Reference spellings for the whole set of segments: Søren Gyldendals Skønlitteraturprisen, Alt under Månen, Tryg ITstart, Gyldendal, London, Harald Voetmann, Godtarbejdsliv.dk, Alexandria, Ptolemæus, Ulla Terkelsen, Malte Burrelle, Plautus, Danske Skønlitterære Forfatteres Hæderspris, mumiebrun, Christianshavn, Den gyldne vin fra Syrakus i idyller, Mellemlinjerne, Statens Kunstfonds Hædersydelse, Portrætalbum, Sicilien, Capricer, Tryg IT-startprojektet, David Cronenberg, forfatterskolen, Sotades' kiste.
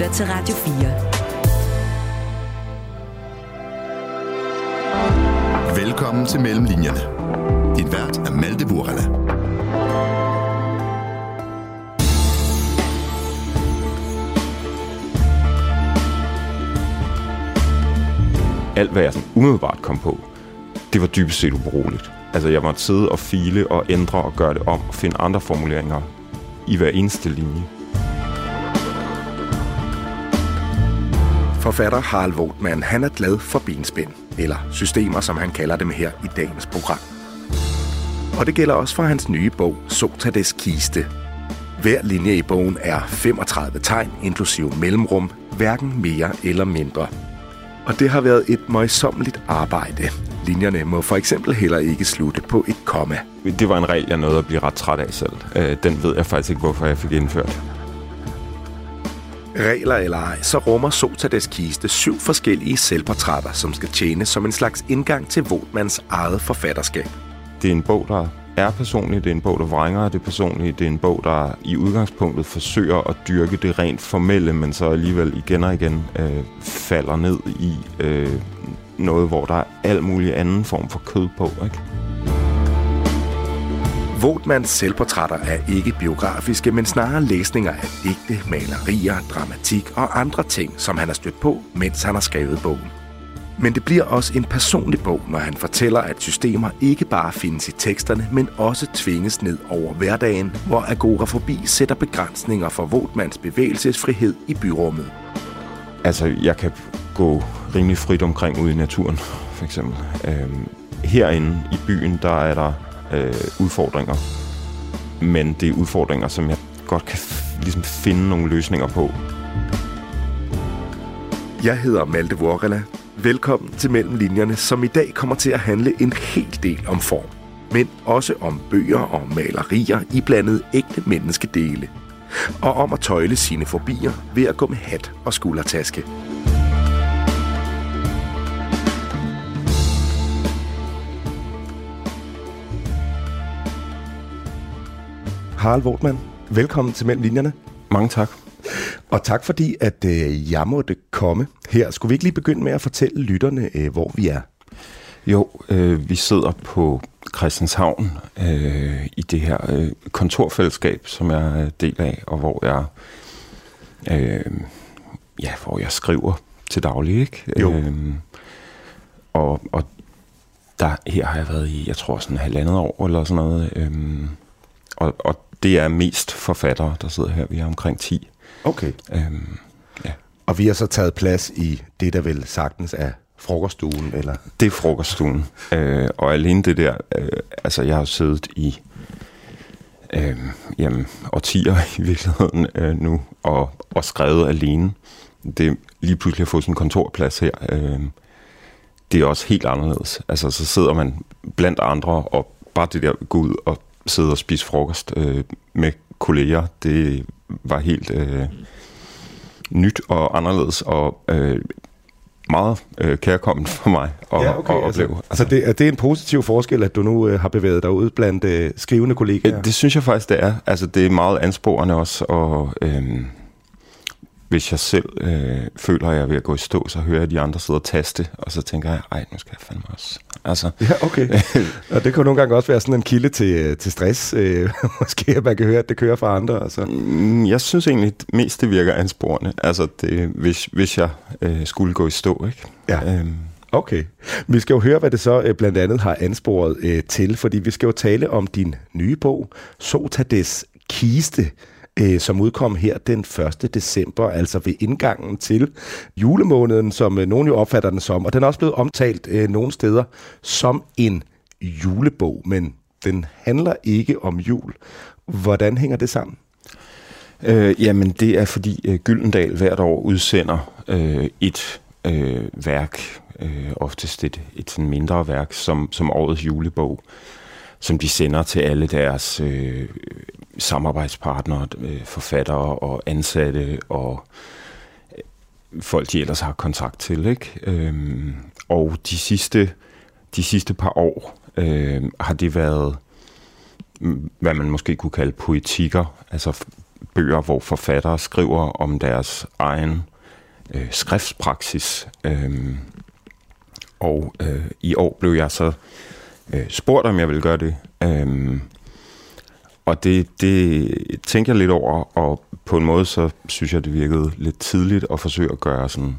lytter til Radio 4. Velkommen til Mellemlinjerne. Din vært er Malte Burrelle. Alt, hvad jeg sådan umiddelbart kom på, det var dybest set ubrugeligt. Altså, jeg måtte sidde og file og ændre og gøre det om og finde andre formuleringer i hver eneste linje. Forfatter Harald Voetmann, han er glad for benspænd, eller systemer, som han kalder dem her i dagens program. Og det gælder også for hans nye bog, Sotades' kiste. Hver linje i bogen er 35 tegn, inklusive mellemrum, hverken mere eller mindre. Og det har været et møjsommeligt arbejde. Linjerne må for eksempel heller ikke slutte på et komma. Det var en regel, jeg nåede at blive ret træt af selv. Den ved jeg faktisk ikke, hvorfor jeg fik indført. Regler eller ej, så rummer Sotades' kiste 7 forskellige selvportrætter, som skal tjene som en slags indgang til Voetmanns eget forfatterskab. Det er en bog, der er personlig, det er en bog, der vrænger det personlige, det er en bog, der i udgangspunktet forsøger at dyrke det rent formelle, men så alligevel igen og igen falder ned i noget, hvor der er al mulig anden form for kød på, ikke? Voetmanns selvportrætter er ikke biografiske, men snarere læsninger af digte, malerier, dramatik og andre ting, som han har stødt på, mens han har skrevet bogen. Men det bliver også en personlig bog, når han fortæller, at systemer ikke bare findes i teksterne, men også tvinges ned over hverdagen, hvor agorafobi sætter begrænsninger for Voetmanns bevægelsesfrihed i byrummet. Altså, jeg kan gå rimelig frit omkring ude i naturen, for eksempel. Herinde i byen, der er der udfordringer. Men det er udfordringer, som jeg godt kan ligesom finde nogle løsninger på. Jeg hedder Malte Vuorela. Velkommen til Mellemlinjerne, som i dag kommer til at handle en hel del om form, men også om bøger og malerier i blandet ægte menneskedele, og om at tøjle sine fobier ved at gå med hat og skuldertaske. Harald Voetmann, velkommen til Mellemlinjerne. Mange tak. Og tak fordi, at jeg måtte komme her. Skulle vi ikke lige begynde med at fortælle lytterne, hvor vi er? Jo, vi sidder på Christianshavn i det her kontorfællesskab, som jeg er del af, og hvor jeg skriver til daglig, ikke? Jo. Og der her har jeg været i, jeg tror sådan 1,5 år eller sådan noget. Og det er mest forfattere, der sidder her. Vi er omkring 10. Okay. Ja. Og vi har så taget plads i det, der vel sagtens er frokoststuen, eller? Det er frokoststuen. Og alene det der, altså jeg har jo siddet i årtier i virkeligheden nu, og skrevet alene. Det lige pludselig at få sådan en kontorplads her, det er også helt anderledes. Altså så sidder man blandt andre, og bare det der gå ud og sidde og spise frokost med kolleger, det var helt nyt og anderledes og meget kærkomment for mig at, ja, okay, at opleve. Altså, det er en positiv forskel, at du nu har bevæget dig ud blandt skrivende kollegaer? Det synes jeg faktisk, det er. Altså, det er meget ansporende også, og hvis jeg selv føler, at jeg er ved at gå i stå, så hører jeg de andre sidde og taste, og så tænker jeg, ej, nu skal jeg fandme også. Altså. Ja, okay. Og det kan nogle gange også være sådan en kilde til stress. Måske, at man kan høre, at det kører fra andre. Altså. Jeg synes egentlig, at det mest det virker ansporende. Altså, det, hvis jeg skulle gå i stå, ikke? Ja. Okay. Vi skal jo høre, hvad det så blandt andet har ansporet til, fordi vi skal jo tale om din nye bog, Sotades' kiste, som udkom her den 1. december, altså ved indgangen til julemåneden, som nogen jo opfatter den som. Og den er også blevet omtalt nogle steder som en julebog, men den handler ikke om jul. Hvordan hænger det sammen? Jamen, det er fordi Gyldendal hvert år udsender et værk, oftest et sådan mindre værk, som årets julebog, som de sender til alle deres samarbejdspartnere, forfattere og ansatte og folk, de ellers har kontakt til, ikke? Og de sidste par år har det været, hvad man måske kunne kalde poetikker, altså bøger, hvor forfattere skriver om deres egen skriftspraksis. Og i år blev jeg så spurgt, om jeg ville gøre det. Og det tænkte jeg lidt over, og på en måde så synes jeg, det virkede lidt tidligt at forsøge at gøre sådan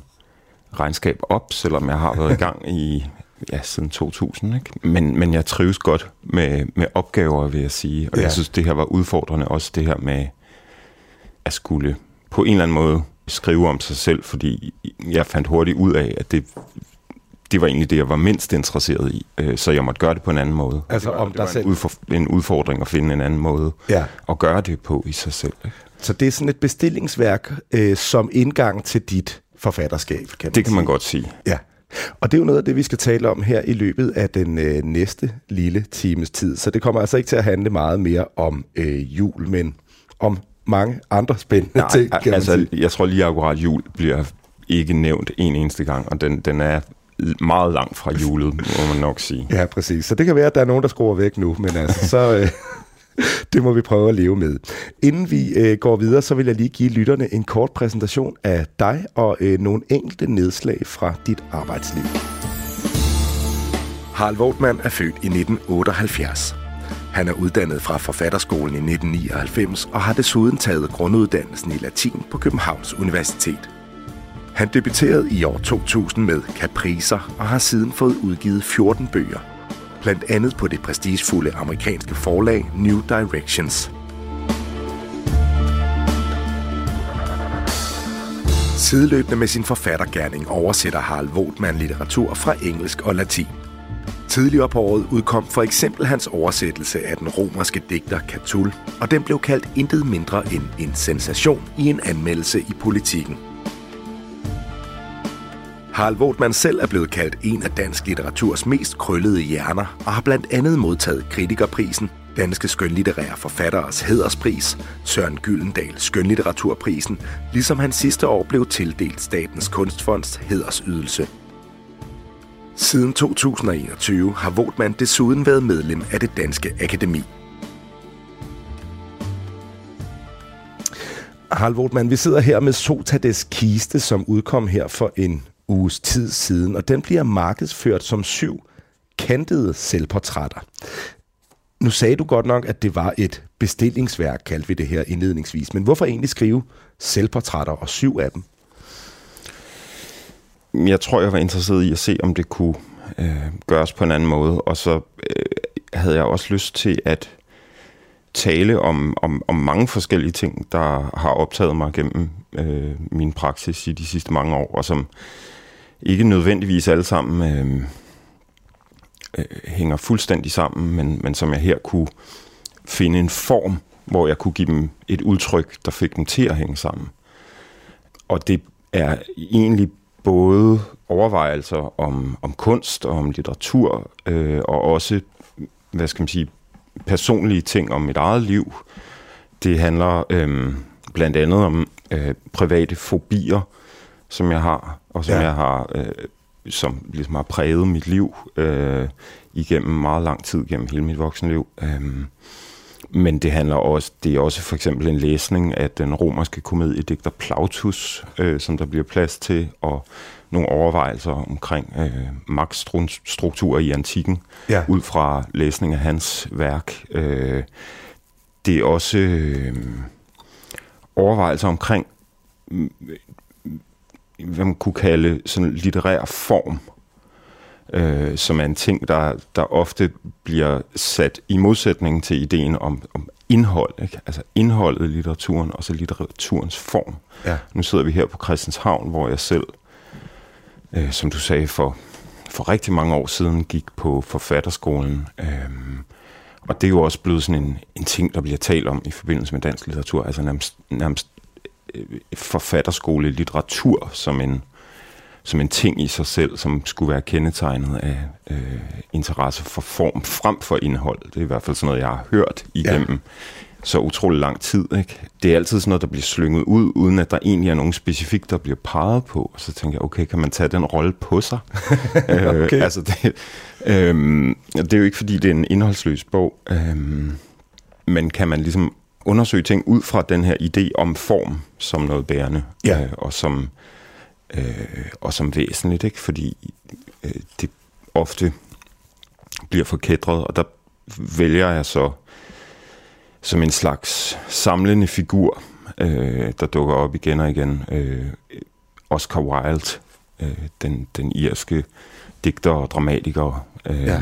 regnskab op, selvom jeg har været i gang siden 2000. Ikke? Men jeg trives godt med opgaver, vil jeg sige. Og jeg synes, det her var udfordrende, også det her med at skulle på en eller anden måde skrive om sig selv, fordi jeg fandt hurtigt ud af, at det var egentlig det, jeg var mindst interesseret i, så jeg måtte gøre det på en anden måde. Altså om dig selv. En udfordring at finde en anden måde at gøre det på i sig selv. Så det er sådan et bestillingsværk som indgang til dit forfatterskab, kan man godt sige. Ja. Og det er jo noget af det, vi skal tale om her i løbet af den næste lille times tid. Så det kommer altså ikke til at handle meget mere om jul, men om mange andre spændende ting. Jeg tror lige akkurat, jul bliver ikke nævnt en eneste gang, og den er meget langt fra julet, må man nok sige. Ja, præcis. Så det kan være, at der er nogen, der skruer væk nu, men altså, så det må vi prøve at leve med. Inden vi går videre, så vil jeg lige give lytterne en kort præsentation af dig og nogle enkelte nedslag fra dit arbejdsliv. Harald Voetmann er født i 1978. Han er uddannet fra forfatterskolen i 1999 og har desuden taget grunduddannelsen i latin på Københavns Universitet. Han debuterede i år 2000 med Capricer og har siden fået udgivet 14 bøger, blandt andet på det prestigefulde amerikanske forlag New Directions. Sideløbende med sin forfattergerning oversætter Harald Voetmann litteratur fra engelsk og latin. Tidligere på året udkom for eksempel hans oversættelse af den romerske digter Catull, og den blev kaldt intet mindre end en sensation i en anmeldelse i Politiken. Harald Voetmann selv er blevet kaldt en af dansk litteraturs mest krøllede hjerner og har blandt andet modtaget Kritikerprisen, Danske Skønlitterære Forfatteres Hæderspris, Søren Gyldendals Skønlitteraturprisen, ligesom han sidste år blev tildelt Statens Kunstfonds Hædersydelse. Siden 2021 har Voetmann desuden været medlem af det Danske Akademi. Harald Voetmann, vi sidder her med Sotades' kiste, som udkom her for en uges tid siden, og den bliver markedsført som 7 kantede selvportrætter. Nu sagde du godt nok, at det var et bestillingsværk, kaldte vi det her indledningsvis, men hvorfor egentlig skrive selvportrætter og 7 af dem? Jeg tror, jeg var interesseret i at se, om det kunne gøres på en anden måde, og så havde jeg også lyst til at tale om mange forskellige ting, der har optaget mig gennem min praksis i de sidste mange år, og som ikke nødvendigvis alle sammen hænger fuldstændig sammen, men som jeg her kunne finde en form, hvor jeg kunne give dem et udtryk, der fik dem til at hænge sammen. Og det er egentlig både overvejelser om kunst og om litteratur, og også, hvad skal man sige, personlige ting om mit eget liv. Det handler blandt andet om private fobier, som jeg har, og som jeg har, som ligesom har præget mit liv igennem meget lang tid, gennem hele mit voksenliv. Men det handler også, det er også for eksempel en læsning af den romerske komediedigter Plautus, som der bliver plads til, og nogle overvejelser omkring magtstrukturer i antikken, ud fra læsning af hans værk. Det er også overvejelser omkring, hvad man kunne kalde sådan litterær form, som er en ting, der ofte bliver sat i modsætning til ideen om indhold, ikke? Altså indholdet i litteraturen, og så litteraturens form. Ja. Nu sidder vi her på Christianshavn, hvor jeg selv, som du sagde, for rigtig mange år siden gik på forfatterskolen. Og det er jo også blevet sådan en ting, der bliver talt om i forbindelse med dansk litteratur, altså nærmest forfatterskole-litteratur som en ting i sig selv, som skulle være kendetegnet af interesse for form frem for indhold. Det er i hvert fald sådan noget, jeg har hørt igennem så utrolig lang tid, ikke? Det er altid sådan noget, der bliver slynget ud, uden at der egentlig er nogen specifikt, der bliver peget på. Og så tænker jeg, okay, kan man tage den rolle på sig? Okay. Altså det er jo ikke, fordi det er en indholdsløs bog, men kan man ligesom undersøge ting ud fra den her idé om form som noget bærende, ja. og som væsentligt, ikke? Fordi det ofte bliver forkætret, og der vælger jeg så som en slags samlende figur, der dukker op igen og igen, Oscar Wilde, den irske digter og dramatiker, ja.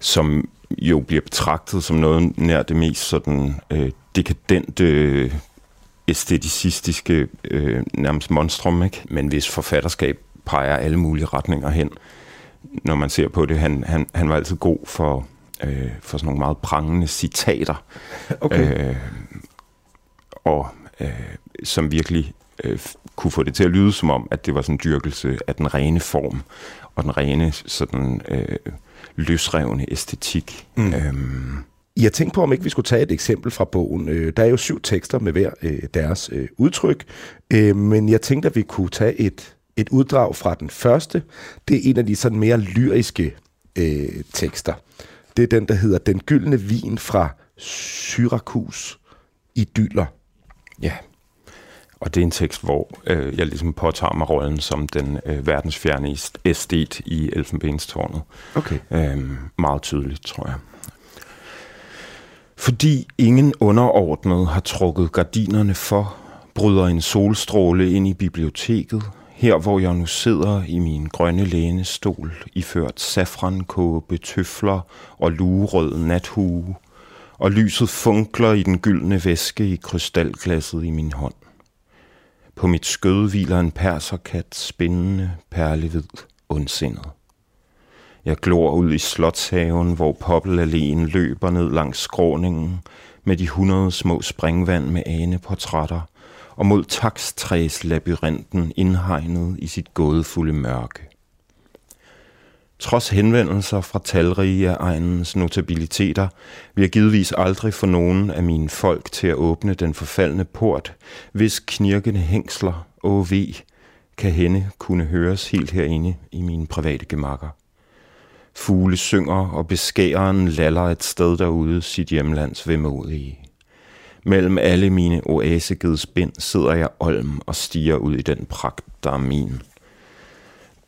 Som jo bliver betragtet som noget nær det mest sådan dekadente, æstetistiske, nærmest monstrum, ikke? Men hvis forfatterskab peger alle mulige retninger hen, når man ser på det. Han var altid god for sådan nogle meget prangende citater, okay. Som virkelig kunne få det til at lyde som om, at det var sådan en dyrkelse af den rene form og den rene sådan løsrevne æstetik. Mm. Jeg tænkte på, om ikke vi skulle tage et eksempel fra bogen. Der er jo 7 tekster med hver deres udtryk, men jeg tænkte, at vi kunne tage et uddrag fra den første. Det er en af de sådan mere lyriske tekster. Det er den, der hedder Den gyldne vin fra Syrakus i idyller. Ja, og det er en tekst, hvor jeg ligesom påtager mig rollen som den verdensfjerne æstet i Elfenbenstårnet. Okay. Meget tydeligt, tror jeg. Fordi ingen underordnet har trukket gardinerne for, bryder en solstråle ind i biblioteket, her hvor jeg nu sidder i min grønne lænestol, iført safrankåbe, tøfler og lugerød nathue, og lyset funkler i den gyldne væske i krystalglasset i min hånd. På mit skød hviler en perserkat, spændende, perlevid, ondsindet. Jeg glor ud i slotshaven, hvor poppelalléen løber ned langs skråningen med de 100 små springvand med aneportrætter, og mod takstræslabyrinten indhegnet i sit gådefulde mørke. Trods henvendelser fra talrige af egnens notabiliteter, vil jeg givetvis aldrig få nogen af mine folk til at åbne den forfaldne port, hvis knirkende hængsler, OV, kan hende kunne høres helt herinde i mine private gemakker. Fugle synger, og beskæreren laller et sted derude sit hjemlands vemodige. Mellem alle mine oasegedsbind sidder jeg olm og stiger ud i den pragt, der er min.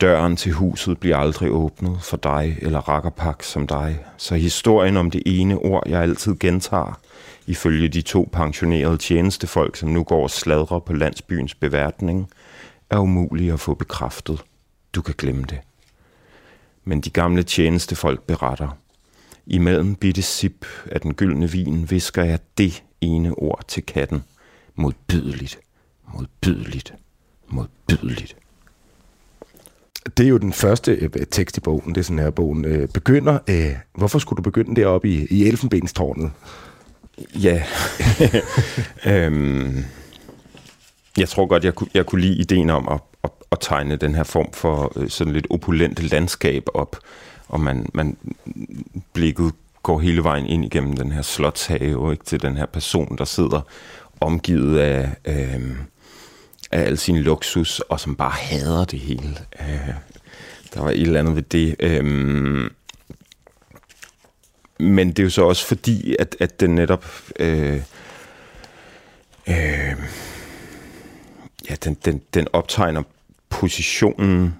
Døren til huset bliver aldrig åbnet for dig eller rakkerpak som dig, så historien om det ene ord, jeg altid gentager, ifølge de 2 pensionerede tjenestefolk, som nu går og sladrer på landsbyens beværtning, er umulig at få bekræftet. Du kan glemme det. Men de gamle tjenestefolk beretter. Imellem bitte sip af den gyldne vin visker jeg det ene ord til katten. Modbydeligt, modbydeligt, modbydeligt. Det er jo den første tekst i bogen. Det er sådan her, bogen begynder. Hvorfor skulle du begynde deroppe i Elfenbenstårnet? Ja. Jeg tror godt, jeg kunne lide ideen om at tegne den her form for sådan lidt opulente landskab op, og man blikket går hele vejen ind igennem den her slotshave, ikke, til den her person, der sidder omgivet af al sin luksus, og som bare hader det hele. Der var et eller andet ved det. Men det er jo så også fordi, at den netop... den optegner positionen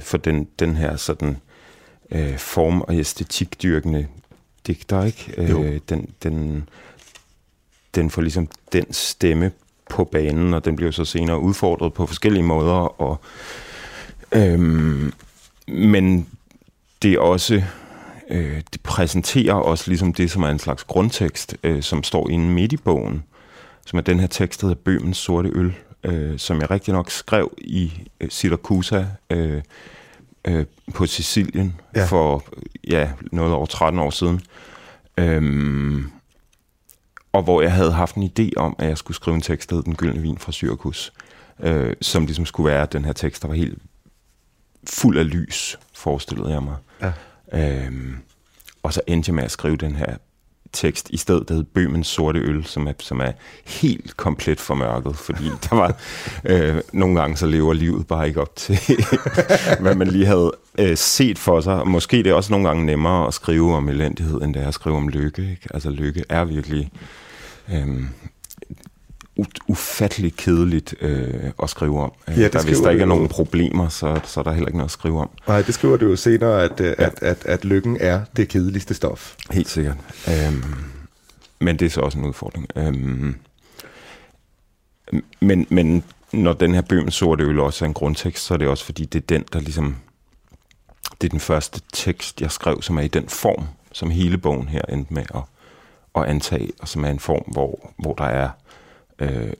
for den her sådan form- og æstetikdyrkende digter, ikke? Den får ligesom den stemme på banen, og den bliver så senere udfordret på forskellige måder, og men det er også det præsenterer også ligesom det, som er en slags grundtekst, som står inde midt i bogen, som er den her tekst, der hedder Bømens Sorte Øl, som jeg rigtig nok skrev i Syrakusa på Sicilien, ja. For noget over 13 år siden. Og hvor jeg havde haft en idé om, at jeg skulle skrive en tekst, der hed Den gyldne vin fra Syrakus, som ligesom skulle være den her tekst, der var helt fuld af lys, forestillede jeg mig. Ja. Og så endte jeg med at skrive den her tekst i stedet, der hed Bømens Sorte Øl, som er helt komplet formørket, fordi der var nogle gange, så lever livet bare ikke op til, hvad man lige havde set for sig. Og måske det er også nogle gange nemmere at skrive om elendighed, end det er at skrive om lykke, ikke? Altså lykke er virkelig ufattelig kedeligt at skrive om. Ja, der, hvis der ikke er nogen problemer, så er der heller ikke noget at skrive om. Nej, det skriver du jo senere, at lykken er det kedeligste stof. Helt sikkert. Men det er så også en udfordring. Men når den her Bømens Sorte Øl også er en grundtekst, så er det også fordi, det er den, der ligesom... Det er den første tekst, jeg skrev, som er i den form, som hele bogen her endte med at antage, og som er en form, hvor der er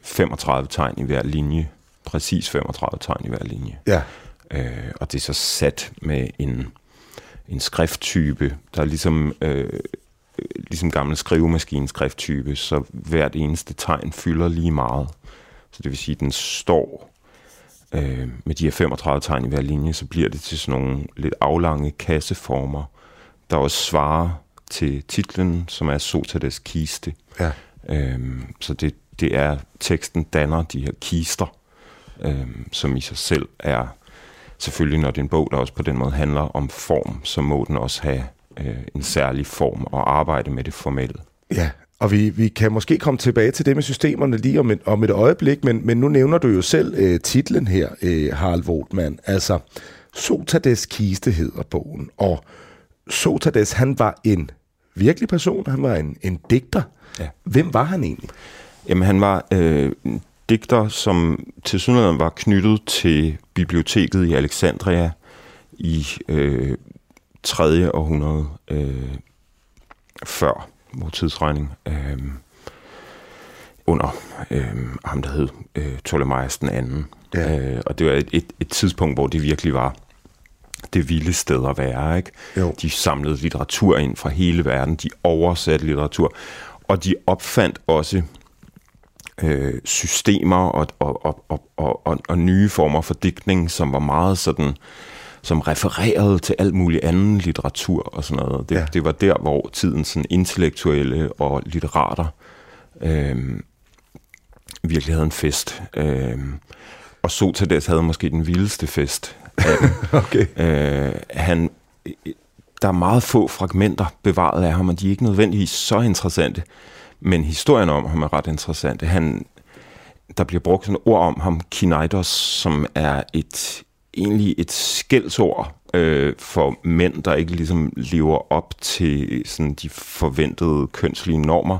35 tegn i hver linje. Præcis 35 tegn i hver linje. Ja. Og det er så sat med en skrifttype, der er ligesom gammel skrivemaskine skrifttype, så hvert eneste tegn fylder lige meget. Så det vil sige, at den står... med de her 35 tegn i hver linje, så bliver det til sådan nogle lidt aflange kasseformer, der også svarer til titlen, som er Sotades' kiste. Ja. Så det er, teksten danner de her kister, som i sig selv er, selvfølgelig når det er en bog, der også på den måde handler om form, så må den også have en særlig form og arbejde med det formelle. Ja. Og vi kan måske komme tilbage til det med systemerne lige om et øjeblik, men nu nævner du jo selv titlen her, Harald Voetmann. Altså, Sotades' kiste hedder bogen, og Sotades, han var en virkelig person, han var en digter. Ja. Hvem var han egentlig? Jamen, han var en digter, som tilsyneladende var knyttet til biblioteket i Alexandria i 3. århundrede før vores tidsregning, under ham, der hed Ptolemæus den anden. Ja. Og det var et tidspunkt, hvor det virkelig var det vilde sted at være. Ikke? De samlede litteratur ind fra hele verden, de oversatte litteratur, og de opfandt også systemer og nye former for digtning, som var meget sådan... som refererede til alt muligt anden litteratur og sådan noget. Det var der, hvor tidens sådan intellektuelle og litterater virkelig havde en fest. Og Sotades havde måske den vildeste fest. Okay. Der er meget få fragmenter bevaret af ham, og de er ikke nødvendigvis så interessante, men historien om ham er ret interessant. Der bliver brugt sådan et ord om ham, kinaitos, som er egentlig et skældsord for mænd, der ikke ligesom lever op til sådan de forventede kønslige normer,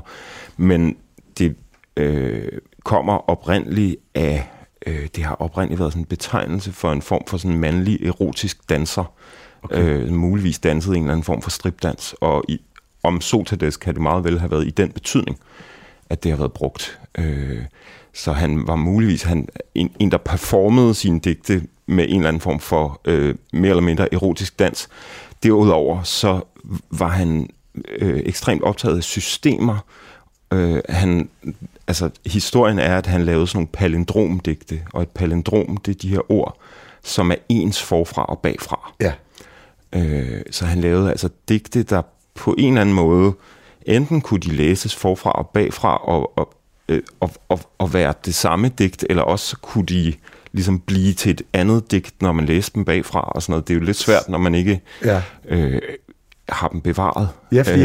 men det kommer oprindeligt af, det har oprindeligt været sådan en betegnelse for en form for sådan mandlig erotisk danser, okay. Muligvis dansede en eller anden form for stripdans, og om Sotades kan det meget vel have været i den betydning, at det har været brugt. Så han var muligvis en, der performede sine digte med en eller anden form for mere eller mindre erotisk dans. Derudover så var han ekstremt optaget af systemer. Historien er, at han lavede sådan nogle palindromdigte, og et palindrom, det er de her ord, som er ens forfra og bagfra. Ja. Så han lavede altså digte, der på en eller anden måde, enten kunne de læses forfra og bagfra og være det samme digt, eller også kunne de ligesom blive til et andet digt, når man læste dem bagfra og sådan noget. Det er jo lidt svært, når man ikke har dem bevaret. Ja, fordi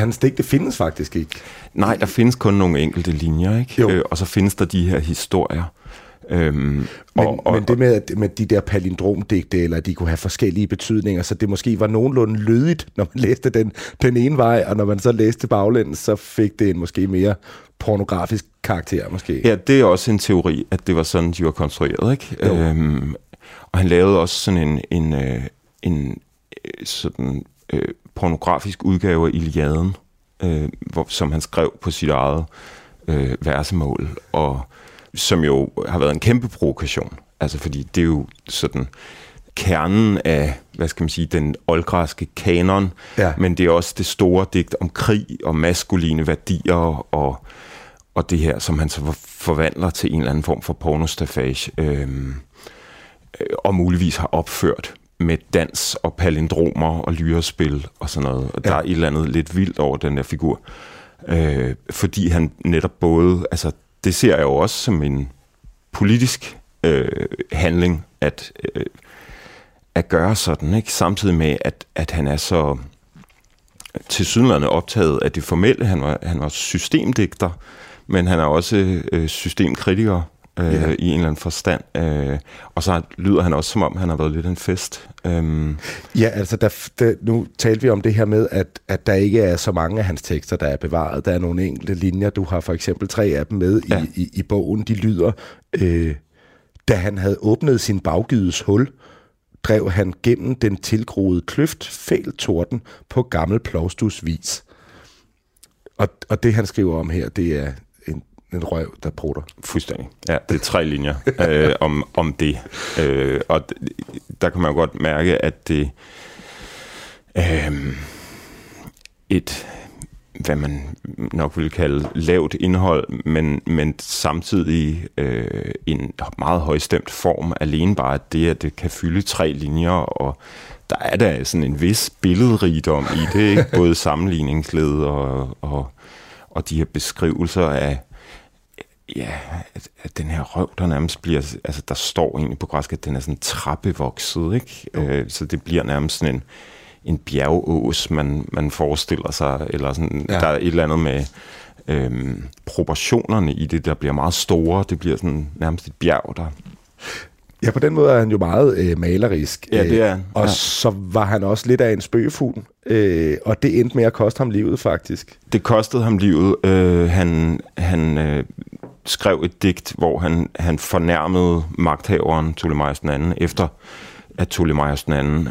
hans digte findes faktisk ikke. Nej, der findes kun nogle enkelte linjer, ikke? Og så findes der de her historier. Men det med de der palindromdigte, eller de kunne have forskellige betydninger, så det måske var nogenlunde lødigt, når man læste den ene vej, og når man så læste baglæns, så fik det en måske mere pornografisk karakter måske. Ja, det er også en teori, at det var sådan, de var konstrueret, ikke? Og han lavede også sådan en pornografisk udgave af Iliaden, som han skrev på sit eget versemål, og som jo har været en kæmpe provokation. Altså, fordi det er jo sådan kernen af, hvad skal man sige, den oldgræske kanon, ja. Men det er også det store digt om krig og maskuline værdier og det her, som han så forvandler til en eller anden form for pornostafage, og muligvis har opført med dans og palindromer og lyrespil og sådan noget. Og der er et eller andet lidt vildt over den der figur. Fordi han netop både... Altså, det ser jeg jo også som en politisk handling at gøre sådan, ikke? Samtidig med, at han er så tilsyneladende optaget af det formelle. Han var systemdigter, men han er også systemkritiker i en eller anden forstand. Og så lyder han også, som om han har været lidt en fest. Ja, altså nu talte vi om det her med, at der ikke er så mange af hans tekster, der er bevaret. Der er nogle enkelte linjer. Du har for eksempel 3 af dem med i bogen. De lyder, da han havde åbnet sin baggydes hul, drev han gennem den tilgroede kløft fæltorten på gammel Plautus vis. Og det, han skriver om her, det er en røv, der prutter. Fuldstændig. Ja, det er 3 linjer om det. Og der kan man jo godt mærke, at det hvad man nok ville kalde lavt indhold, men samtidig en meget højstemt form, alene bare det, at det kan fylde 3 linjer, og der er da sådan en vis billedrigdom i det, ikke? Både sammenligningsled og de her beskrivelser af, ja, at den her røv, der nærmest bliver, altså der står egentlig på græsk, at den er sådan trappevokset, ikke? Så det bliver nærmest sådan en bjergås, man forestiller sig, eller sådan, ja. Der er et eller andet med proportionerne i det, der bliver meget store, det bliver sådan nærmest et bjerg, der... Ja, på den måde er han jo meget malerisk. Ja, det er han. Og så var han også lidt af en spøgefugl, og det endte med at koste ham livet, faktisk. Det kostede ham livet. Han skrev et digt, hvor han fornærmede magthaveren, Ptolemæus den anden, efter at Ptolemæus den anden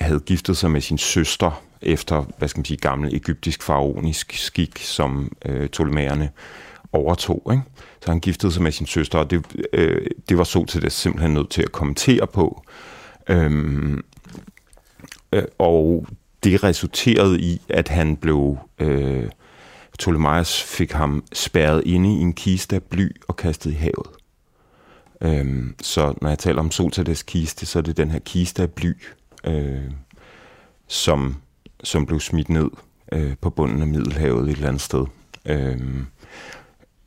havde giftet sig med sin søster efter, hvad skal man sige, gammel egyptisk faraonisk skik, som ptolemæerne overtog, ikke? Så han giftede sig med sin søster, og det var Sotades simpelthen nødt til at kommentere på. Og det resulterede i, at han blev... Ptolemæus fik ham spærret inde i en kiste af bly og kastet i havet. Så når jeg taler om Sotades' kiste, så er det den her kiste af bly, som blev smidt ned på bunden af Middelhavet et eller andet sted.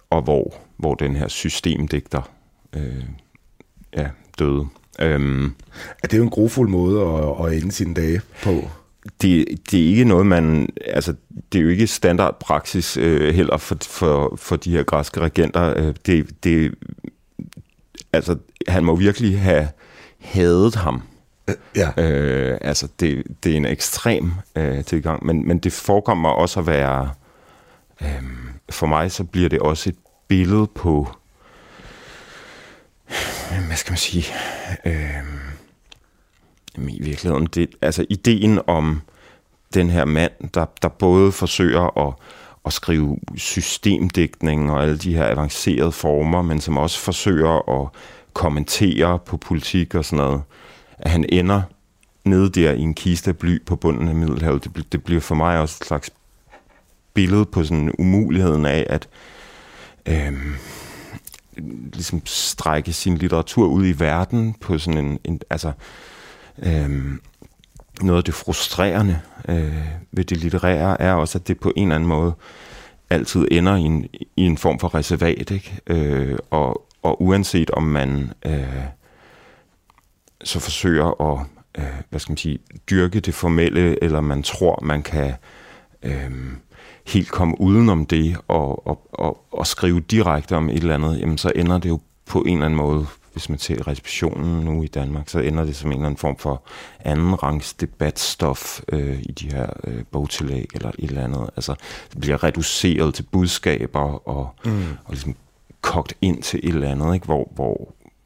Og hvor den her systemdigter døde. Det er jo en grufuld måde at ende sine dage på. Det er ikke noget, det er jo ikke standardpraksis heller for de her græske regenter. Han må virkelig have hadet ham. Det er en ekstrem tilgang, men det forekommer også at være... for mig så bliver det også et billede på, hvad skal man sige, i virkeligheden, ideen om den her mand, der både forsøger at skrive systemdækning og alle de her avancerede former, men som også forsøger at kommentere på politik og sådan noget, at han ender nede der i en kiste af bly på bunden af Middelhavet. Det bliver for mig også et slags billede på sådan umuligheden af at ligesom strække sin litteratur ud i verden på sådan noget af det frustrerende ved det litterære er også, at det på en eller anden måde altid ender i en form for reservat, ikke? Og uanset om man så forsøger at dyrke det formelle, eller man tror man kan helt komme uden om det og skrive direkte om et eller andet, jamen så ender det jo på en eller anden måde, hvis man ser receptionen nu i Danmark, så ender det som en eller anden form for andenrangs debatstof i de her bogtillæg eller et eller andet. Altså, det bliver reduceret til budskaber og ligesom kogt ind til et eller andet, ikke?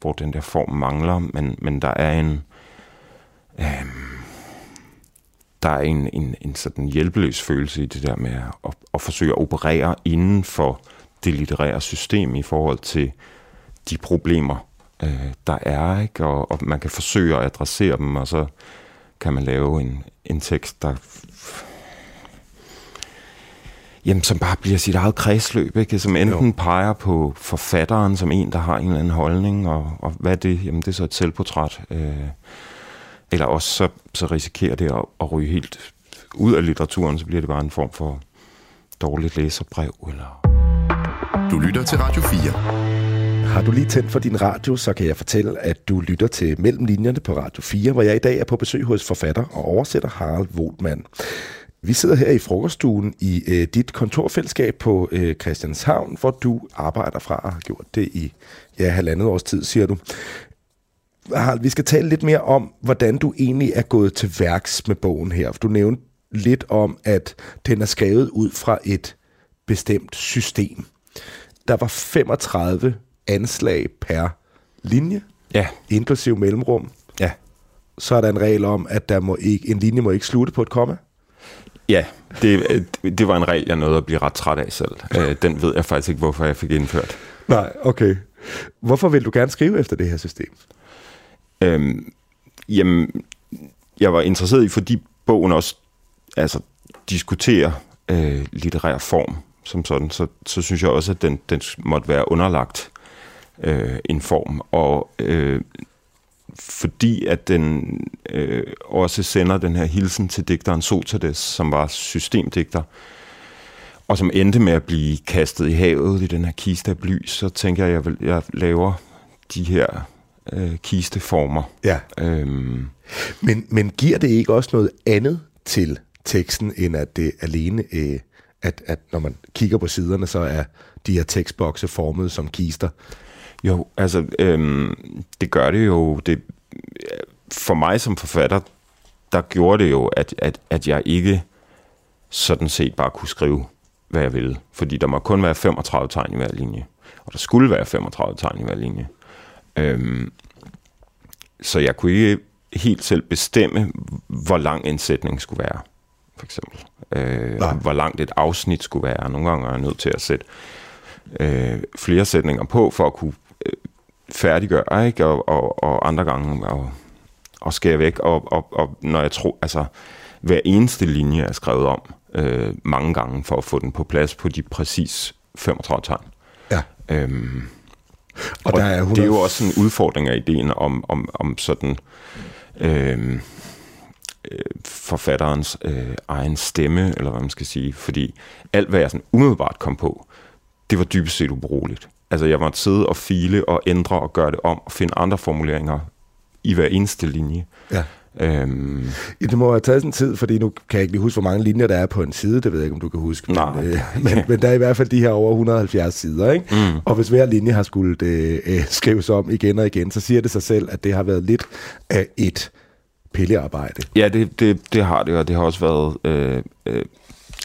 Hvor den der form mangler, men der er en... der er en sådan hjælpeløs følelse i det der med at forsøge at operere inden for det litterære system i forhold til de problemer, der er, ikke? Og man kan forsøge at adressere dem, og så kan man lave en tekst, der... Jamen, som bare bliver sit eget kredsløb, ikke? Som enten peger på forfatteren som en, der har en eller anden holdning, og hvad er det? Jamen, det er så et selvportræt... Eller også så risikerer det at ryge helt ud af litteraturen, så bliver det bare en form for dårligt læserbrev. Eller... Du lytter til Radio 4. Har du lige tændt for din radio, så kan jeg fortælle, at du lytter til Mellemlinjerne på Radio 4, hvor jeg i dag er på besøg hos forfatter og oversætter Harald Voetmann. Vi sidder her i frokoststuen i dit kontorfællesskab på Christianshavn, hvor du arbejder fra og har gjort det i halvandet års tid, siger du. Harald, vi skal tale lidt mere om, hvordan du egentlig er gået til værks med bogen her. Du nævnte lidt om, at den er skrevet ud fra et bestemt system. Der var 35 anslag per linje, inklusive mellemrum. Ja. Så er der en regel om, at der må ikke, en linje må ikke slutte på et komma. Ja, det var en regel, jeg nåede at blive ret træt af selv. Den ved jeg faktisk ikke, hvorfor jeg fik indført. Nej, okay. Hvorfor vil du gerne skrive efter det her system? Jamen, jeg var interesseret i, fordi bogen også diskuterer litterær form som sådan, så synes jeg også, at den måtte være underlagt en form. Og fordi at den også sender den her hilsen til digteren Sotades, som var systemdigter, og som endte med at blive kastet i havet i den her kiste af bly, så tænker jeg, at jeg laver de her kisteformer. Ja. Men giver det ikke også noget andet til teksten, end at det alene, at når man kigger på siderne, så er de her tekstbokse formet som kister? Jo, det gør det jo. Det, for mig som forfatter, der gjorde det jo, at jeg ikke sådan set bare kunne skrive, hvad jeg ville. Fordi der må kun være 35 tegn i hver linje. Og der skulle være 35 tegn i hver linje. Så jeg kunne ikke helt selv bestemme, hvor lang en sætning skulle være, for eksempel. Hvor langt et afsnit skulle være. Nogle gange er jeg nødt til at sætte flere sætninger på, for at kunne færdiggøre, ikke? Og andre gange og skære væk. Og når jeg tror, hver eneste linje er skrevet om mange gange, for at få den på plads på de præcis 35 tegn. Ja. Og der er 100... Det er jo også en udfordring af ideen om sådan forfatterens egen stemme, eller hvad man skal sige. Fordi alt, hvad jeg sådan umiddelbart kom på, det var dybest set ubrugeligt. Jeg måtte sidde og file og ændre og gøre det om og finde andre formuleringer i hver eneste linje. Ja. Det må have taget sådan tid, fordi nu kan jeg ikke lige huske, hvor mange linjer der er på en side. Det ved jeg ikke, om du kan huske. Nej. Men der er i hvert fald de her over 170 sider, ikke? Mm. Og hvis hver linje har skulle skrives om igen og igen, så siger det sig selv, at det har været lidt af et pillearbejde. Ja, det har det, og det har også været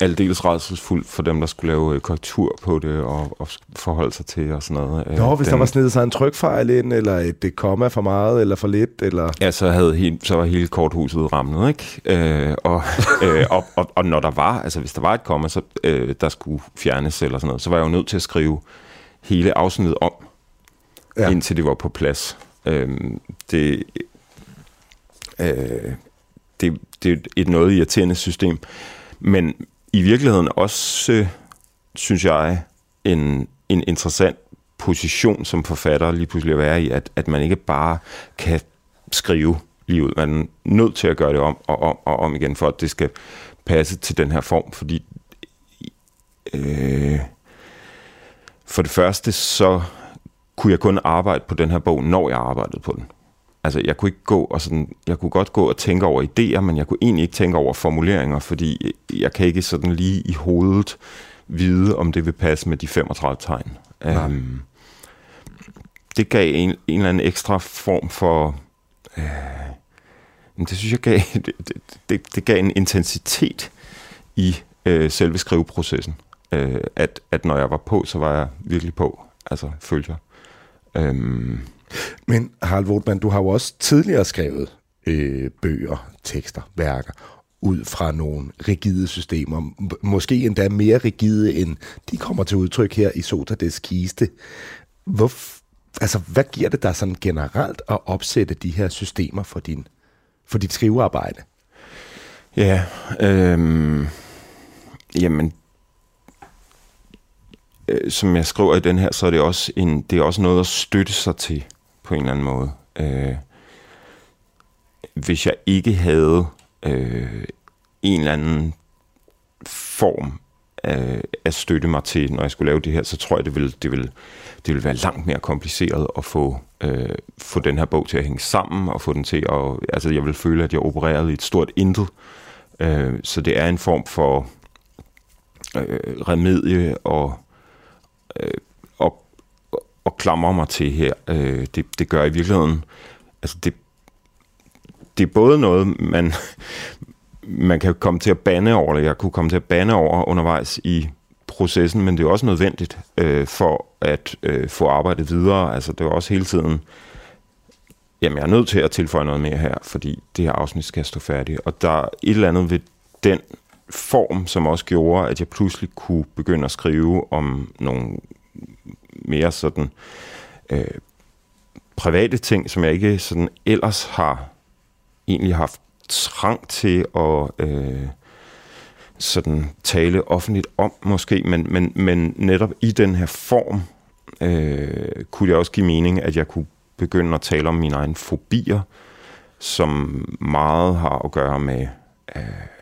aldeles rædselsfuldt for dem, der skulle lave korrektur på det og forholde sig til og sådan noget. Hvis der var snedet sig en trykfejl ind, eller et komma for meget, eller for lidt, eller... Ja, så var hele korthuset rammet, ikke? Og når der var, hvis der var et komma, så der skulle fjernes eller sådan noget, så var jeg jo nødt til at skrive hele afsnittet om, indtil det var på plads. Det er et noget irriterende system, men i virkeligheden også, synes jeg, en interessant position som forfatter lige pludselig at være i, at man ikke bare kan skrive lige ud. Man er nødt til at gøre det om og om og om igen, for at det skal passe til den her form. Fordi for det første, så kunne jeg kun arbejde på den her bog, når jeg arbejdede på den. Jeg kunne ikke gå og jeg kunne godt gå og tænke over idéer, men jeg kunne egentlig ikke tænke over formuleringer, fordi jeg kan ikke sådan lige i hovedet vide, om det vil passe med de 35 tegn. Det gav en eller anden ekstra form for... det synes jeg gav... Det gav en intensitet i selve skriveprocessen. At når jeg var på, så var jeg virkelig på. Følger. Men Harald Voetmann, du har jo også tidligere skrevet bøger, tekster, værker ud fra nogle rigide systemer, måske endda mere rigide end de kommer til udtryk her i Sotades' kiste. Hvad giver det dig sådan generelt at opsætte de her systemer for dit skrivearbejde? Ja, jamen som jeg skriver i den her, så er det også det er også noget at støtte sig til på en eller anden måde. Hvis jeg ikke havde en eller anden form at støtte mig til, når jeg skulle lave det her, så tror jeg, det ville være langt mere kompliceret at få den her bog til at hænge sammen og få den til at... jeg ville føle, at jeg opererede i et stort intet, Så det er en form for remedie og klamrer mig til her. Det gør i virkeligheden. Altså det er både noget, man kan komme til at bande over, eller jeg kunne komme til at bande over undervejs i processen, men det er også nødvendigt for at få arbejdet videre. Altså det er også hele tiden, jamen jeg er nødt til at tilføje noget mere her, fordi det her afsnit skal stå færdigt. Og der er et eller andet ved den form, som også gjorde, at jeg pludselig kunne begynde at skrive om nogle mere sådan private ting, som jeg ikke sådan ellers har egentlig haft trang til at sådan tale offentligt om måske, men netop i den her form kunne det også give mening, at jeg kunne begynde at tale om mine egne fobier, som meget har at gøre med,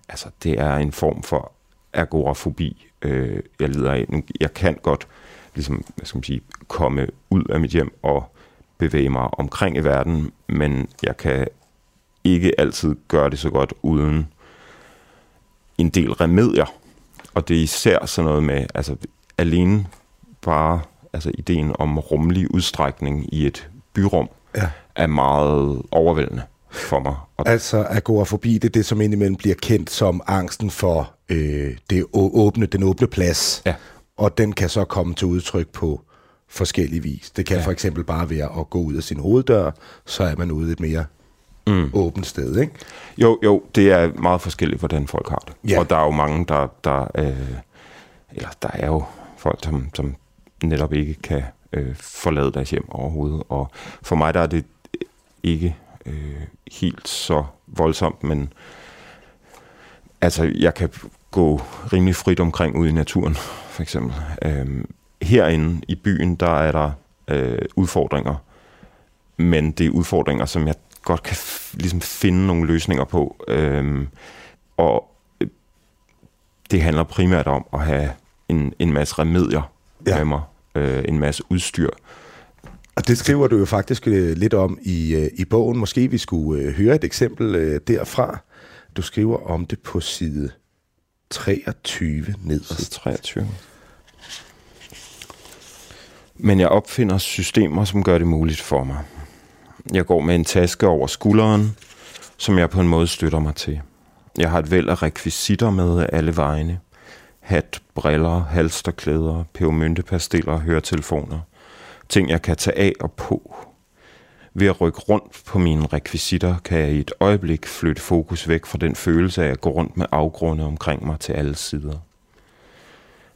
altså det er en form for agorafobi, jeg lider af. Jeg kan godt ligesom, hvad skal man sige, komme ud af mit hjem og bevæge mig omkring i verden, men jeg kan ikke altid gøre det så godt uden en del remedier. Og det er især sådan noget med, altså alene bare, altså ideen om rummelig udstrækning i et byrum, ja, er meget overvældende for mig. Og altså agorafobi, det er det, som indimellem bliver kendt som angsten for den åbne plads. Ja. Og den kan så komme til udtryk på forskellig vis. Det kan for eksempel bare være at gå ud af sin hoveddør, så er man ude et mere åbent sted, ikke? Jo, det er meget forskelligt, hvordan folk har det. Ja. Og der er jo mange, der er jo folk, som netop ikke kan forlade deres hjem overhovedet. Og for mig, der er det ikke helt så voldsomt, men altså, jeg kan gå rimelig frit omkring ude i naturen, for eksempel. Herinde i byen, der er der udfordringer, men det er udfordringer, som jeg godt kan ligesom finde nogle løsninger på. Og det handler primært om at have en masse remedier med mig, en masse udstyr. Og det skriver du jo faktisk lidt om i bogen. Måske vi skulle høre et eksempel derfra. Du skriver om det på side 23 nederst. 23. Men jeg opfinder systemer, som gør det muligt for mig. Jeg går med en taske over skulderen, som jeg på en måde støtter mig til. Jeg har et væld af rekvisitter med alle vejene. Hat, briller, halsterklæder, pebermyntepastiller, høretelefoner. Ting, jeg kan tage af og på. Ved at rykke rundt på mine rekvisitter, kan jeg i et øjeblik flytte fokus væk fra den følelse af at gå rundt med afgrunde omkring mig til alle sider.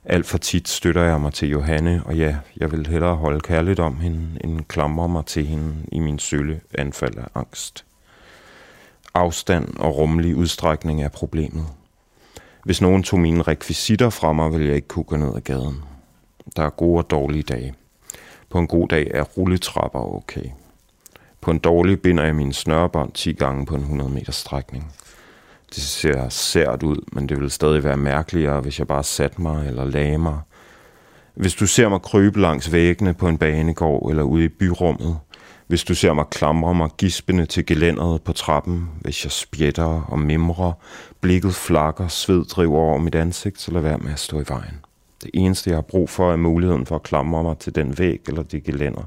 Alt for tit støtter jeg mig til Johanne, og ja, jeg vil hellere holde kærligt om hende, end klamre mig til hende i min sølle anfald af angst. Afstand og rummelig udstrækning er problemet. Hvis nogen tog mine rekvisitter fra mig, ville jeg ikke kunne gå ned ad gaden. Der er gode og dårlige dage. På en god dag er rulletrapper okay. På en dårlig binder jeg mine snørebånd 10 gange på en 100 meters strækning. Det ser sært ud, men det vil stadig være mærkeligere, hvis jeg bare satte mig eller lagde mig. Hvis du ser mig krybe langs væggene på en banegård eller ude i byrummet. Hvis du ser mig klamre mig gispende til gelænderet på trappen. Hvis jeg spjætter og mimrer, blikket flakker, sved driver over mit ansigt, så lad være med at stå i vejen. Det eneste, jeg har brug for, er muligheden for at klamre mig til den væg eller det gelænder.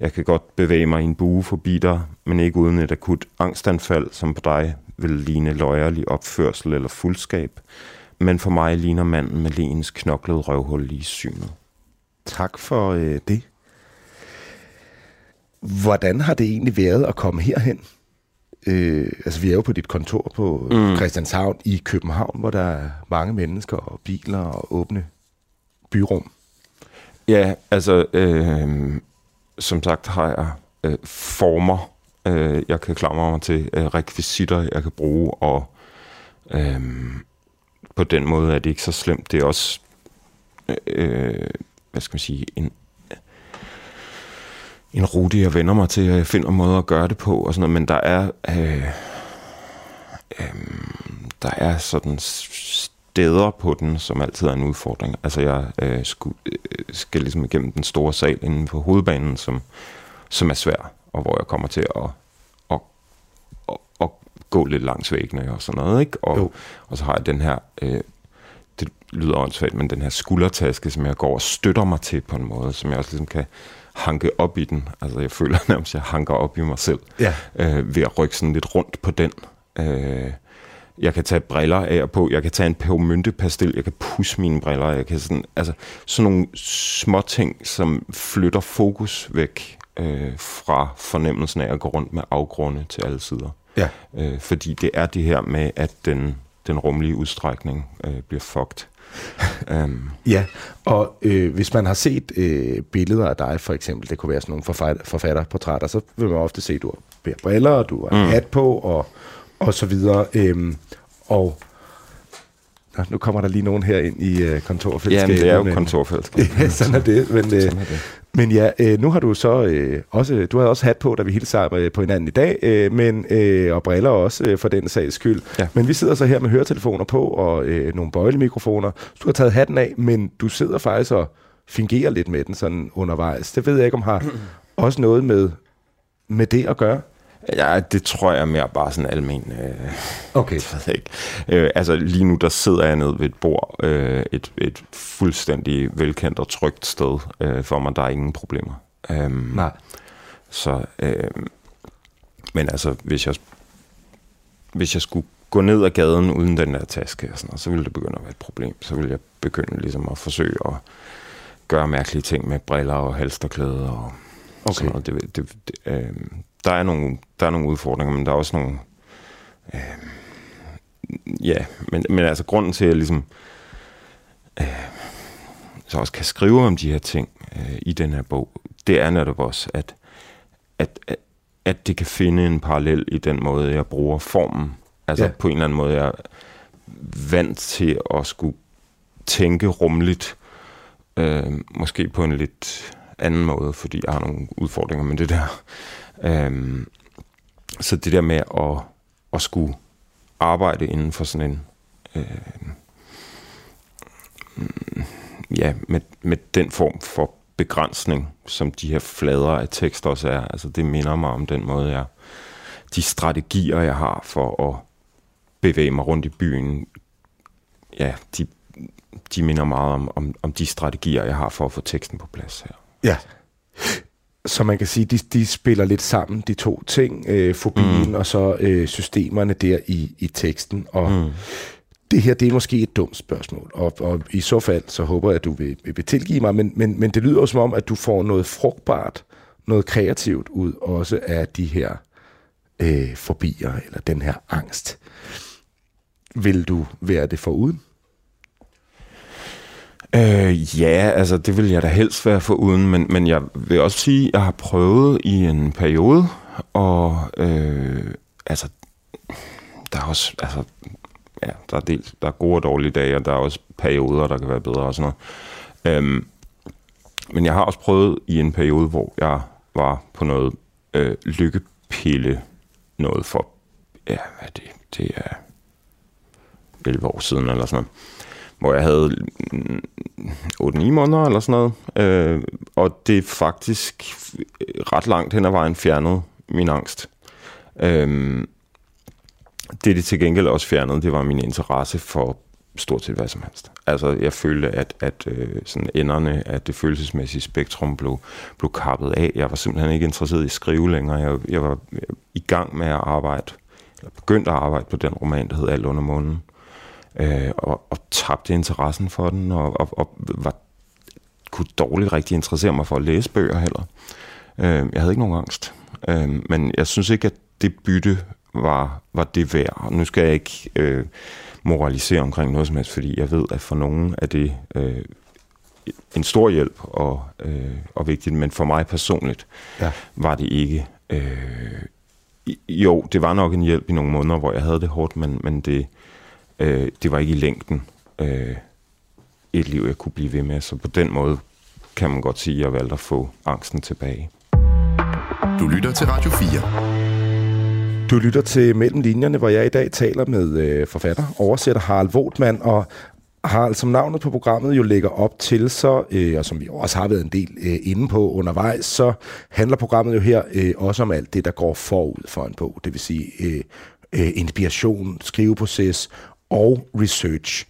Jeg kan godt bevæge mig i en bue forbi dig, men ikke uden et akut angstanfald, som på dig vil ligne løjerlig opførsel eller fuldskab, men for mig ligner manden med legens knoklede røvhul i synet. Tak for det. Hvordan har det egentlig været at komme herhen? Altså vi er jo på dit kontor på Christianshavn i København, hvor der er mange mennesker og biler og åbne byrum. Ja, altså som sagt har jeg former, jeg kan klamre mig til, rekvisitter, jeg kan bruge, og på den måde er det ikke så slemt. Det er også, hvad skal man sige, en rute, jeg vender mig til, og jeg finder måder at gøre det på, og sådan noget. Men der er sådan steder på den, som altid er en udfordring. Altså jeg skal ligesom igennem den store sal inde på hovedbanen, som er svær, og hvor jeg kommer til at gå lidt langs væggene og sådan noget, ikke? Og så har jeg den her, det lyder åndssvagt, men den her skuldertaske, som jeg går og støtter mig til på en måde, som jeg også ligesom kan hanke op i den. Altså jeg føler nærmest, jeg hanker op i mig selv, ved at rykke sådan lidt rundt på den. Jeg kan tage briller af og på, jeg kan tage en pebermyntepastil, jeg kan pudse mine briller, jeg kan sådan nogle små ting, som flytter fokus væk fra fornemmelsen af at gå rundt med afgrunde til alle sider. Ja. Fordi det er det her med, at den rumlige udstrækning bliver fucked. Ja, og hvis man har set billeder af dig, for eksempel, det kunne være sådan nogle forfatterportrætter, så vil man ofte se, at du har briller, og du har hat på, og så videre. Og nu kommer der lige nogen her ind i kontorfællesskabet. Ja, det er jo kontorfællesskabet. Ja, sådan er det. Men ja, nu har du så også, du havde også hat på, da vi hilser på hinanden i dag, og briller også for den sags skyld. Ja. Men vi sidder så her med høretelefoner på og nogle bøjlemikrofoner. Så du har taget hatten af, men du sidder faktisk og fingerer lidt med den sådan undervejs. Det ved jeg ikke, om har også noget med det at gøre. Ja, det tror jeg mere bare sådan almen. Okay. Ikke. Altså lige nu, der sidder jeg nede ved et bord, et fuldstændig velkendt og trygt sted for mig. Der er ingen problemer. Nej. Så, men altså, hvis jeg skulle gå ned ad gaden uden den der taske, og sådan noget, så ville det begynde at være et problem. Så ville jeg begynde ligesom at forsøge at gøre mærkelige ting med briller og halsterklæder og sådan noget. Der er nogle udfordringer, men der er også nogle... Men altså grunden til, at jeg ligesom, så også kan skrive om de her ting i den her bog, det er netop også, at det kan finde en parallel i den måde, jeg bruger formen. Altså på en eller anden måde, jeg er vant til at skulle tænke rumligt, måske på en lidt anden måde, fordi jeg har nogle udfordringer med det der... Så det der med at skulle arbejde inden for sådan en med den form for begrænsning, som de her flader af tekst også er, altså det minder mig om den måde de strategier jeg har for at bevæge mig rundt i byen, ja, de minder meget om de strategier jeg har for at få teksten på plads her. Ja. Så man kan sige, de spiller lidt sammen, de to ting, fobien og så systemerne der i teksten. Og det her, det er måske et dumt spørgsmål, og i så fald, så håber jeg, at du vil tilgive mig, men det lyder jo som om, at du får noget frugtbart, noget kreativt ud, også af de her fobier, eller den her angst. Vil du være det foruden? Ja, altså det vil jeg da helst være foruden, men jeg vil også sige, at jeg har prøvet i en periode, og altså der er også, altså ja, der er gode og dårlige dage, og der er også perioder, der kan være bedre og sådan noget. Men jeg har også prøvet i en periode, hvor jeg var på noget lykkepille, noget for, ja, hvad det er 11 år siden eller sådan noget, hvor jeg havde 8-9 måneder eller sådan noget, og det faktisk ret langt hen ad vejen fjernede min angst. Det til gengæld også fjernede, det var min interesse for stort set hvad som helst. Altså jeg følte, at sådan enderne af det følelsesmæssige spektrum blev kappet af. Jeg var simpelthen ikke interesseret i at skrive længere. Jeg var i gang med at arbejde, eller begyndte at arbejde på den roman, der hed Alt under Månen. Og tabte interessen for den, og kunne dårligt rigtig interessere mig for at læse bøger heller. Jeg havde ikke nogen angst, men jeg synes ikke, at det bytte var det værd. Nu skal jeg ikke moralisere omkring noget som helst, fordi jeg ved, at for nogen er det en stor hjælp og vigtigt, men for mig personligt var det ikke. Jo, det var nok en hjælp i nogle måneder, hvor jeg havde det hårdt, men det var ikke i længden et liv, jeg kunne blive ved med. Så på den måde kan man godt sige, at jeg valgte at få angsten tilbage. Du lytter til Radio 4. Du lytter til Mellemlinjerne, hvor jeg i dag taler med forfatter, oversætter Harald Voetmann. Og Harald, som navnet på programmet jo lægger op til, så, og som vi også har været en del inde på undervejs, så handler programmet jo her også om alt det, der går forud for en bog. Det vil sige... inspiration, skriveproces og research.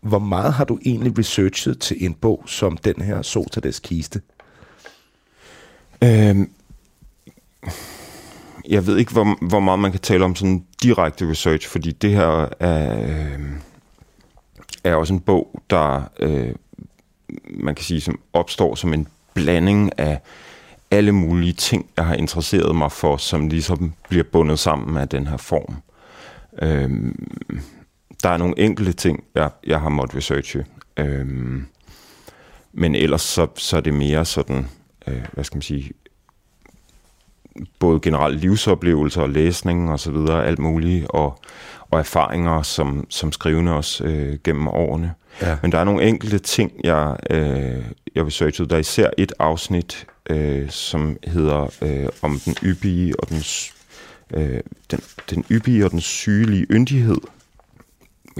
Hvor meget har du egentlig researchet til en bog som den her, Sotades' kiste? Jeg ved ikke, hvor meget man kan tale om sådan direkte research, fordi det her er også en bog, der man kan sige, som opstår som en blanding af alle mulige ting, jeg har interesseret mig for, som ligesom bliver bundet sammen af den her form. Der er nogle enkelte ting, jeg har måttet researche, men ellers så er det mere sådan, hvad skal man sige, både generelle livsoplevelser og læsning og så videre, alt muligt, og erfaringer som skrivende også gennem årene. Ja. Men der er nogle enkelte ting, jeg researchede. Der er især et afsnit, som hedder om den yppige og den yppige og den sygelige yndighed.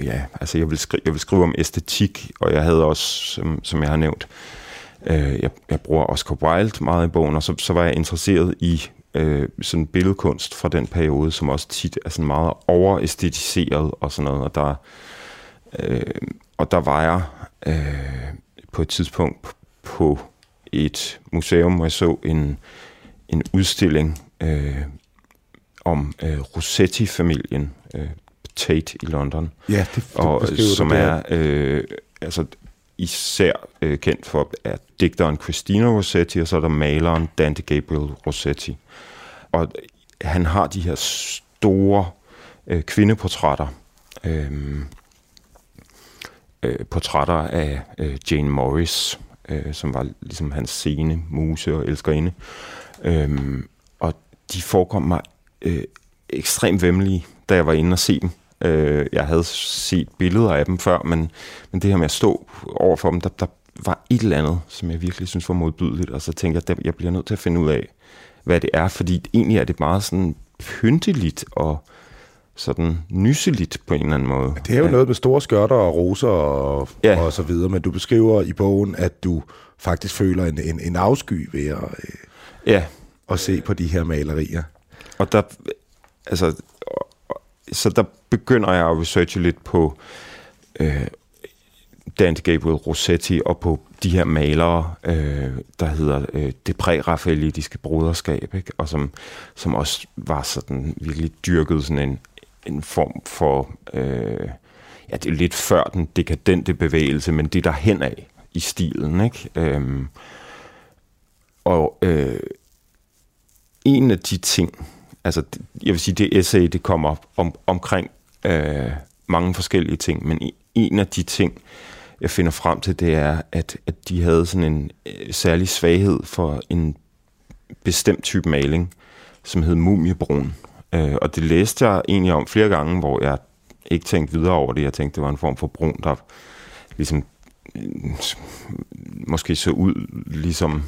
Ja, altså jeg vil skrive om æstetik, og jeg havde også, som jeg har nævnt, jeg bruger Oscar Wilde meget i bogen, og så var jeg interesseret i sådan billedkunst fra den periode, som også tit er sådan meget overæstetiseret og sådan noget, og der var jeg på et tidspunkt på et museum, hvor jeg så en udstilling om Rossetti-familien, Tate i London, ja, og som er altså især kendt for at digteren Christina Rossetti, og så er der maleren Dante Gabriel Rossetti. Og han har de her store kvindeportrætter. Portrætter af Jane Morris, som var ligesom hans scene, muse og elskerinde. Og de forekom mig ekstremt væmmelige, da jeg var inde og se dem. Jeg havde set billeder af dem før, men det her med at stå over for dem, der var et eller andet, som jeg virkelig synes var modbydeligt, og så tænkte jeg, at jeg bliver nødt til at finde ud af, hvad det er, fordi egentlig er det meget sådan pynteligt og sådan nyseligt på en eller anden måde. Det er jo noget med store skørter og roser og så videre, men du beskriver i bogen, at du faktisk føler en afsky ved at se på de her malerier. Og der, altså... Så der begynder jeg at researche lidt på Dante Gabriel Rossetti og på de her malere, der hedder det prærafaelitiske broderskab, ikke? Og som også var sådan virkelig dyrket sådan en form for, det er lidt før den dekadente bevægelse, men det der henad i stilen, ikke? En af de ting, altså, jeg vil sige, det essay, det kommer omkring mange forskellige ting, men en af de ting, jeg finder frem til, det er, at de havde sådan en særlig svaghed for en bestemt type maling, som hed mumiebrun. Og det læste jeg egentlig om flere gange, hvor jeg ikke tænkte videre over det. Jeg tænkte, det var en form for brun, der ligesom måske så ud, ligesom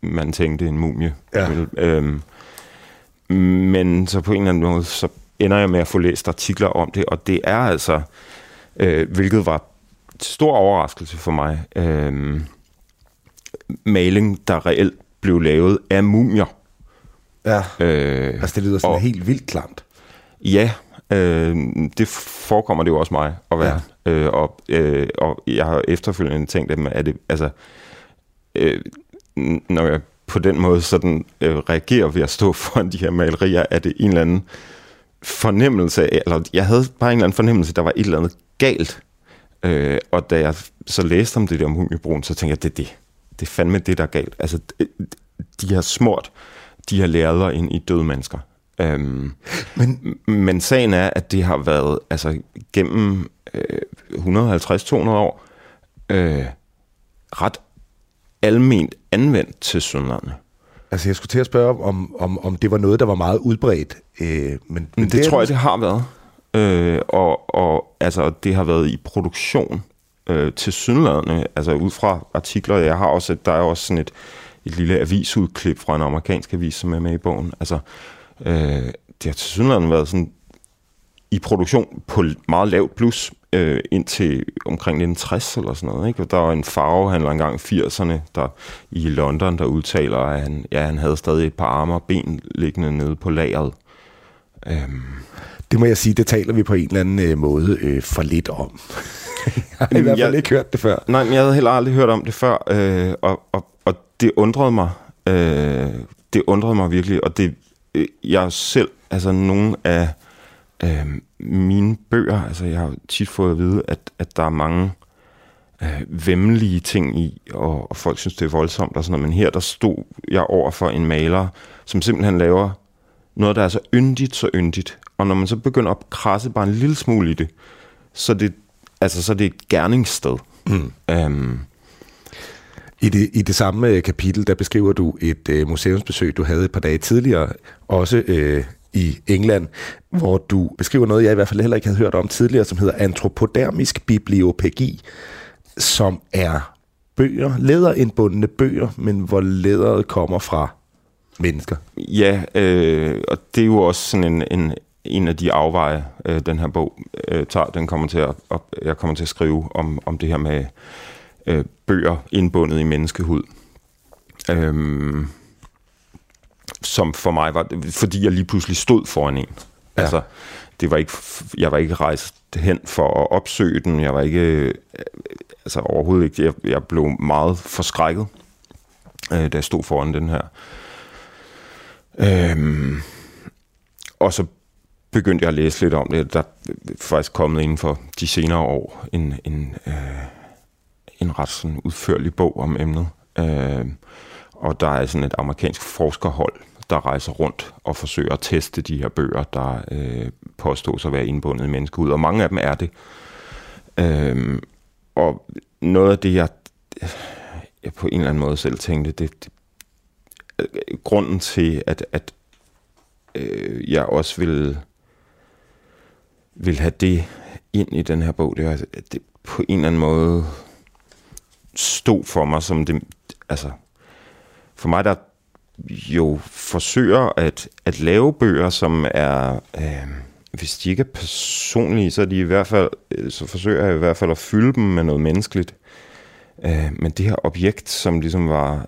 man tænkte en mumie. Ja. Men så på en eller anden måde, så ender jeg med at få læst artikler om det, og det er altså, hvilket var stor overraskelse for mig, maling, der reelt blev lavet af mumier. Ja, altså det lyder sådan helt vildt klamt. Ja, det forekommer det jo også mig at være. Ja. Og jeg har efterfølgende tænkt, at det, altså, når jeg på den måde sådan reagerer ved at stå foran de her malerier, er det en eller anden fornemmelse af, eller jeg havde bare en eller anden fornemmelse, der var et eller andet galt. Og da jeg så læste om det der om mumiebrun, så tænkte jeg, det er fandme det, der er galt. Altså, de har smurt de her lærder ind i døde mennesker. Men sagen er, at det har været altså gennem 150-200 år ret alment anvendt til sønderne. Altså, jeg skulle til at spørge, om det var noget, der var meget udbredt. Men det tror jeg, det har været. Altså, det har været i produktion til sønderne, altså ud fra artikler. Jeg har også, der er også sådan et lille avisudklip fra en amerikansk avis, som er med i bogen. Altså, det har til sønderne været sådan i produktion på meget lavt plus, indtil omkring 1960 eller sådan noget, ikke? Og der var en farvehandler engang i 80'erne der, i London, der udtaler, at han havde stadig et par arme og ben liggende nede på lageret. Det må jeg sige, det taler vi på en eller anden måde for lidt om. Jeg har i hvert fald ikke hørt det før. Nej, men jeg havde heller aldrig hørt om det før, og det undrede mig. Det undrede mig virkelig, og det jeg selv, altså nogle af mine bøger, altså jeg har tit fået at vide, at der er mange væmmelige ting i, og folk synes, det er voldsomt og sådan noget, men her der stod jeg over for en maler, som simpelthen laver noget, der er så yndigt, og når man så begynder at krasse bare en lille smule i det, så er det et gerningssted. Mm. I det samme kapitel, der beskriver du et museumsbesøg, du havde et par dage tidligere, også i England, hvor du beskriver noget, jeg i hvert fald heller ikke havde hørt om tidligere, som hedder antropodermisk bibliopægi, som er bøger, læderindbundne bøger, men hvor læderet kommer fra mennesker. Ja, og det er jo også sådan en af de afveje, den her bog tager. Den kommer til jeg kommer til at skrive om det her med bøger indbundet i menneskehud. Som for mig var, fordi jeg lige pludselig stod foran en. Ja. Altså, det var ikke, jeg var ikke rejst hen for at opsøge den. Jeg var ikke, altså overhovedet ikke. Jeg blev meget forskrækket, da jeg stod foran den her. Og så begyndte jeg at læse lidt om det. Der er faktisk kommet inden for de senere år en ret sådan udførlig bog om emnet. Og der er sådan et amerikansk forskerhold, der rejser rundt og forsøger at teste de her bøger, der påstås at være indbundet i menneskehud. Og mange af dem er det. Og noget af det, jeg på en eller anden måde selv tænkte, det grunden til, at jeg også vil have det ind i den her bog, det var, at det på en eller anden måde stod for mig som det, altså for mig, der jo forsøger at lave bøger, som er, hvis de ikke er personlige, så er de i hvert fald, så forsøger jeg i hvert fald at fylde dem med noget menneskeligt. Men det her objekt, som ligesom var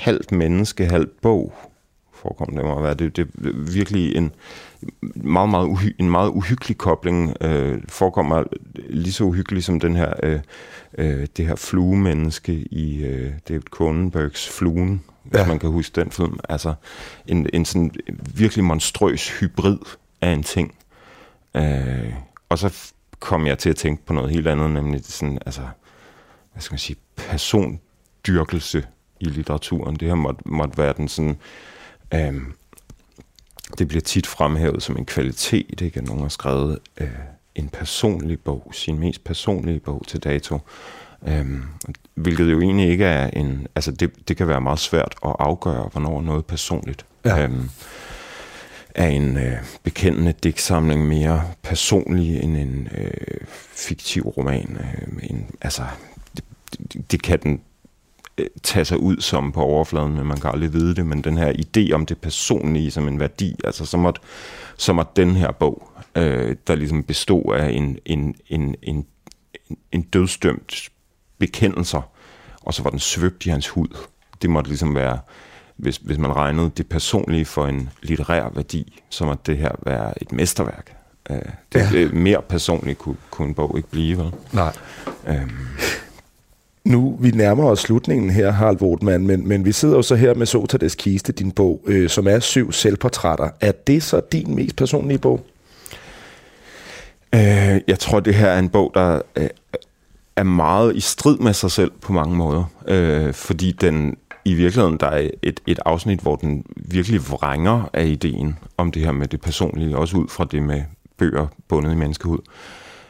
halvt menneske, halvt bog, forekom det mig at være, det er virkelig en meget uhyggelig kobling, forekommer lige så uhyggelig som den her, det her fluemenneske i David Cronenbergs Fluen, hvis man kan huske den film. Altså en sådan virkelig monstrøs hybrid af en ting. Og så kom jeg til at tænke på noget helt andet, nemlig sådan, altså, hvad skal man sige, persondyrkelse i litteraturen. Det her måtte være den sådan... det bliver tit fremhævet som en kvalitet, ikke? At nogen har skrevet en personlig bog, sin mest personlige bog til dato, hvilket jo egentlig ikke er en... Altså det kan være meget svært at afgøre, hvornår noget personligt er en bekendende digtsamling mere personlig end en fiktiv roman. Det kan den tage sig ud som på overfladen, men man kan aldrig vide det, men den her idé om det personlige som en værdi, altså så måtte den her bog, der ligesom bestod af en dødsdømt bekendelser, og så var den svøbt i hans hud. Det måtte ligesom være, hvis man regnede det personlige for en litterær værdi, så måtte det her være et mesterværk. Mere personligt kunne en bog ikke blive, vel? Nej. Nu, vi nærmer os slutningen her, Harald Voetmann, men vi sidder jo så her med Sotades' kiste, din bog, som er 7 selvportrætter. Er det så din mest personlige bog? Jeg tror, det her er en bog, der er meget i strid med sig selv på mange måder. Fordi den i virkeligheden, der er et afsnit, hvor den virkelig vrænger af ideen om det her med det personlige, også ud fra det med bøger bundet i menneskehud.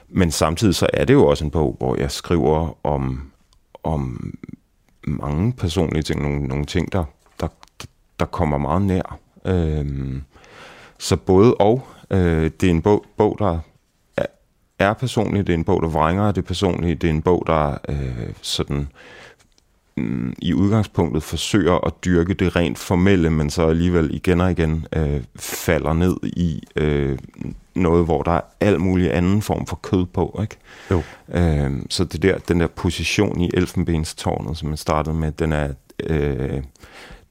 Men samtidig så er det jo også en bog, hvor jeg skriver om mange personlige ting, nogle ting, der kommer meget nær. Så både og. Det er en bog, der er personlig, det er en bog, der vrænger det personlige, det er en bog, der sådan i udgangspunktet forsøger at dyrke det rent formelle, men så alligevel igen og igen falder ned i noget, hvor der er al mulig anden form for kød på, ikke? Jo. Så det der, den der position i elfenbenstårnet, som jeg startede med,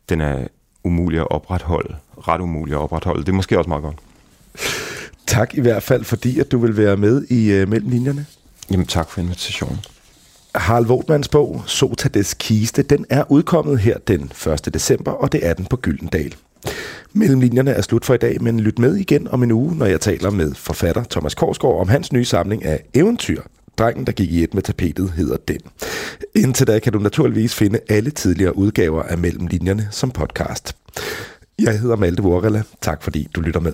den er umulig at opretholde. Ret umulig at opretholde. Det er måske også meget godt. tak i hvert fald, fordi at du vil være med i Mellemlinjerne. Jamen tak for invitationen. Harald Voetmanns bog, Sotades' kiste, den er udkommet her den 1. december, og det er den på Gyldendal. Mellemlinjerne er slut for i dag, men lyt med igen om en uge, når jeg taler med forfatter Thomas Korsgaard om hans nye samling af eventyr. Drengen, der gik i et med tapetet, hedder den. Indtil da kan du naturligvis finde alle tidligere udgaver af Mellemlinjerne som podcast. Jeg hedder Malte Vuorela. Tak fordi du lytter med.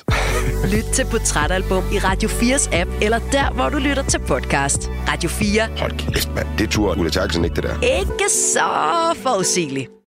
Lyt til Portrætalbum i Radio 4's app, eller der, hvor du lytter til podcast. Radio 4. Hold kæft, mand. Det turde Ulla Terkelsen ikke, det der. Ikke så forudsigeligt.